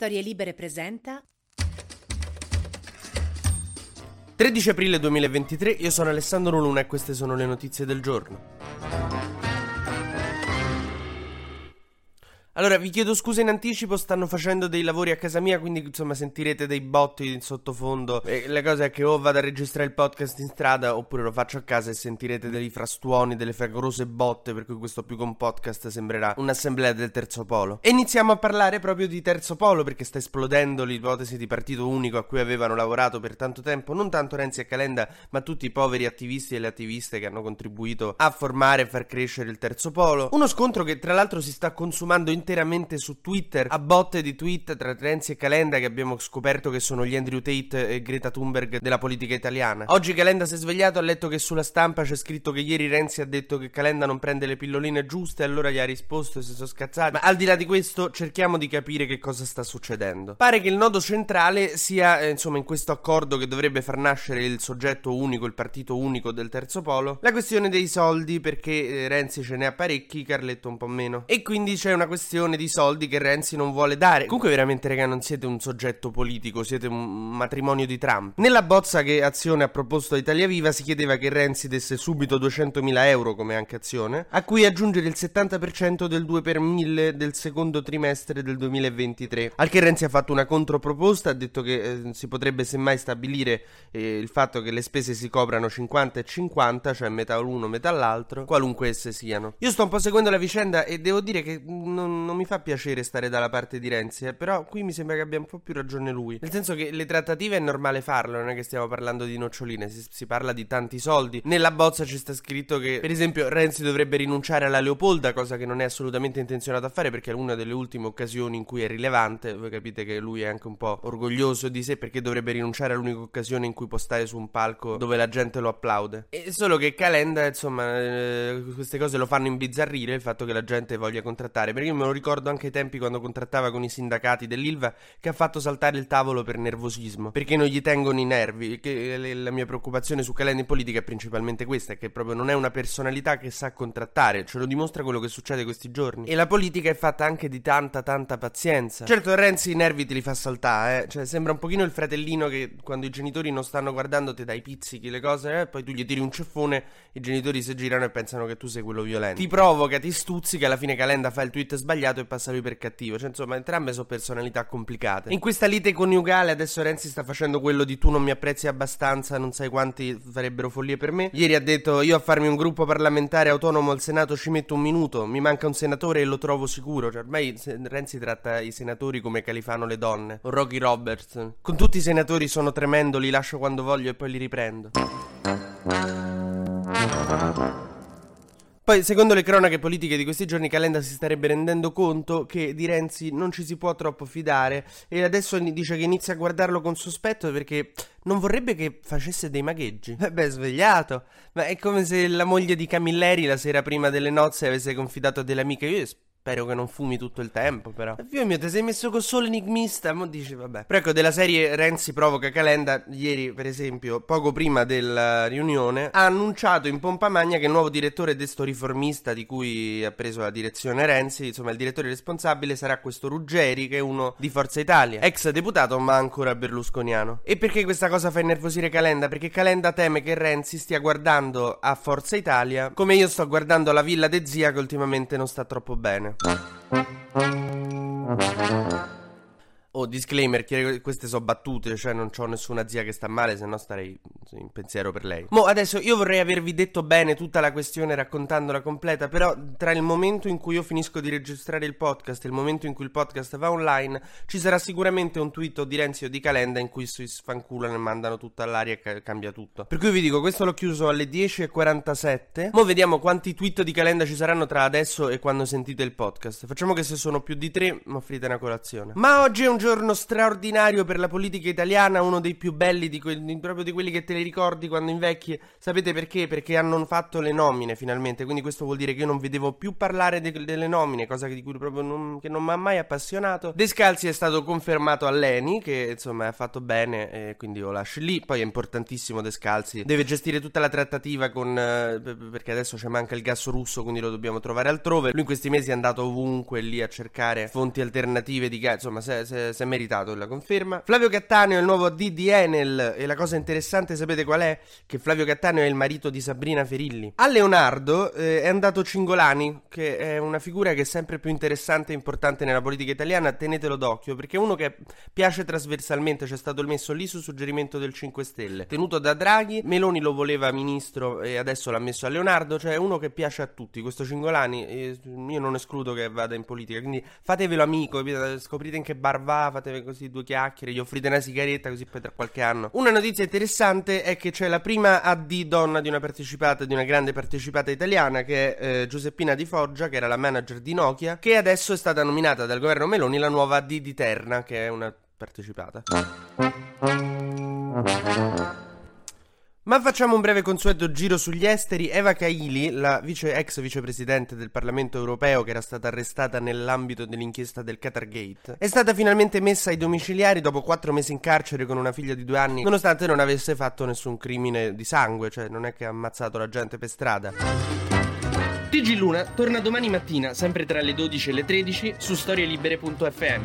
Storie Libere presenta 13 aprile 2023, io sono Alessandro Luna e queste sono le notizie del giorno. Allora, vi chiedo scusa in anticipo, stanno facendo dei lavori a casa mia, quindi insomma sentirete dei botti in sottofondo. E la cosa è che o vado a registrare il podcast in strada oppure lo faccio a casa e sentirete dei frastuoni, delle fragorose botte, per cui questo più che un podcast sembrerà un'assemblea del Terzo Polo. E iniziamo a parlare proprio di Terzo Polo, perché sta esplodendo l'ipotesi di partito unico a cui avevano lavorato per tanto tempo, non tanto Renzi e Calenda, ma tutti i poveri attivisti e le attiviste che hanno contribuito a formare e far crescere il Terzo Polo. Uno scontro che tra l'altro si sta consumando interamente su Twitter, a botte di tweet tra Renzi e Calenda, che abbiamo scoperto che sono gli Andrew Tate e Greta Thunberg della politica italiana. Oggi Calenda si è svegliato, ha letto che sulla stampa c'è scritto che ieri Renzi ha detto che Calenda non prende le pilloline giuste, allora gli ha risposto e si sono scazzati. Ma al di là di questo cerchiamo di capire che cosa sta succedendo. Pare che il nodo centrale sia in questo accordo che dovrebbe far nascere il soggetto unico, il partito unico del Terzo Polo, la questione dei soldi, perché Renzi ce ne ha parecchi, Carletto un po' meno, e quindi c'è una questione di soldi che Renzi non vuole dare. Comunque veramente, raga, non siete un soggetto politico, siete un matrimonio di Trump. Nella bozza che Azione ha proposto a Italia Viva si chiedeva che Renzi desse subito 200.000 euro, come anche Azione, a cui aggiungere il 70% del 2 per 1000 del secondo trimestre del 2023. Al che Renzi ha fatto una controproposta, ha detto che si potrebbe semmai stabilire il fatto che le spese si coprano 50 e 50, cioè metà l'uno metà l'altro, qualunque esse siano. Io sto un po' seguendo la vicenda e devo dire che non mi fa piacere stare dalla parte di Renzi, però qui mi sembra che abbia un po' più ragione lui. Nel senso che le trattative è normale farlo, non è che stiamo parlando di noccioline, si parla di tanti soldi. Nella bozza ci sta scritto che, per esempio, Renzi dovrebbe rinunciare alla Leopolda, cosa che non è assolutamente intenzionato a fare, perché è una delle ultime occasioni in cui è rilevante. Voi capite che lui è anche un po' orgoglioso di sé, perché dovrebbe rinunciare all'unica occasione in cui può stare su un palco dove la gente lo applaude. E solo che Calenda, queste cose lo fanno imbizzarrire, il fatto che la gente voglia contrattare, perché io me lo ricordo anche ai tempi quando contrattava con i sindacati dell'Ilva, che ha fatto saltare il tavolo per nervosismo, perché non gli tengono i nervi. Che la mia preoccupazione su Calenda in politica è principalmente questa, che proprio non è una personalità che sa contrattare, ce lo dimostra quello che succede questi giorni. E la politica è fatta anche di tanta pazienza. Certo, Renzi i nervi te li fa saltare, cioè sembra un pochino il fratellino che quando i genitori non stanno guardando te dai pizzichi le cose, poi tu gli tiri un ceffone, i genitori si girano e pensano che tu sei quello violento, ti provoca, ti stuzzica, alla fine Calenda fa il tweet sbagliato e passa lui per cattivo. Entrambe sono personalità complicate. In questa lite coniugale adesso Renzi sta facendo quello di tu non mi apprezzi abbastanza, non sai quanti farebbero follie per me. Ieri ha detto: io a farmi un gruppo parlamentare autonomo al Senato ci metto un minuto, mi manca un senatore e lo trovo sicuro. Ormai Renzi tratta i senatori come Califano le donne o Rocky Roberts. Con tutti i senatori sono tremendo, li lascio quando voglio e poi li riprendo. Poi, secondo le cronache politiche di questi giorni, Calenda si starebbe rendendo conto che di Renzi non ci si può troppo fidare, e adesso dice che inizia a guardarlo con sospetto perché non vorrebbe che facesse dei magheggi. Beh, svegliato. Ma è come se la moglie di Camilleri la sera prima delle nozze avesse confidato a delle amiche: io spero che non fumi tutto il tempo, però. Dio mio, te sei messo con solo enigmista, mo dici vabbè. Però ecco, della serie Renzi provoca Calenda. Ieri, per esempio, poco prima della riunione, ha annunciato in pompa magna che il nuovo direttore di sto Riformista, di cui ha preso la direzione Renzi, il direttore responsabile sarà questo Ruggeri, che è uno di Forza Italia, ex deputato ma ancora berlusconiano. E perché questa cosa fa innervosire Calenda? Perché Calenda teme che Renzi stia guardando a Forza Italia come io sto guardando alla villa de zia, che ultimamente non sta troppo bene. Disclaimer, queste sono battute, cioè non c'ho nessuna zia che sta male, se no starei in pensiero per lei. Mo adesso io vorrei avervi detto bene tutta la questione raccontandola completa, però tra il momento in cui io finisco di registrare il podcast e il momento in cui il podcast va online ci sarà sicuramente un tweet o di Renzi o di Calenda in cui si sfanculano e mandano tutto all'aria e cambia tutto. Per cui vi dico, questo l'ho chiuso alle 10:47. Mo vediamo quanti tweet di Calenda ci saranno tra adesso e quando sentite il podcast. Facciamo che se sono più di 3 mi offrite una colazione. Ma oggi è un giorno straordinario per la politica italiana, uno dei più belli, proprio di quelli che te li ricordi quando invecchi. Sapete perché? Perché hanno fatto le nomine finalmente, quindi questo vuol dire che io non vedevo più parlare delle nomine, cosa di cui proprio non mi ha mai appassionato. Descalzi è stato confermato all'ENI, che ha fatto bene, quindi lo lascio lì. Poi è importantissimo Descalzi, deve gestire tutta la trattativa con perché adesso ci manca il gas russo, quindi lo dobbiamo trovare altrove. Lui in questi mesi è andato ovunque lì a cercare fonti alternative di gas, si è meritato la conferma. Flavio Cattaneo è il nuovo AD di Enel e la cosa interessante sapete qual è? Che Flavio Cattaneo è il marito di Sabrina Ferilli. A Leonardo è andato Cingolani, che è una figura che è sempre più interessante e importante nella politica italiana, tenetelo d'occhio, perché è uno che piace trasversalmente, cioè è stato messo lì su suggerimento del 5 Stelle, tenuto da Draghi, Meloni lo voleva ministro e adesso l'ha messo a Leonardo, cioè è uno che piace a tutti, questo Cingolani, io non escludo che vada in politica, quindi fatevelo amico, scoprite in che bar va, fatevi così due chiacchiere, gli offrite una sigaretta così poi tra qualche anno. Una notizia interessante è che c'è la prima AD donna di una partecipata, di una grande partecipata italiana, che è Giuseppina Di Foggia, che era la manager di Nokia, che adesso è stata nominata dal governo Meloni la nuova AD di Terna, che è una partecipata. Ma facciamo un breve consueto giro sugli esteri. Eva Kaili, la ex vicepresidente del Parlamento europeo che era stata arrestata nell'ambito dell'inchiesta del Qatargate, è stata finalmente messa ai domiciliari dopo 4 mesi in carcere con una figlia di 2 anni, nonostante non avesse fatto nessun crimine di sangue, cioè non è che ha ammazzato la gente per strada. TG Luna torna domani mattina, sempre tra le 12 e le 13, su StorieLibere.fm.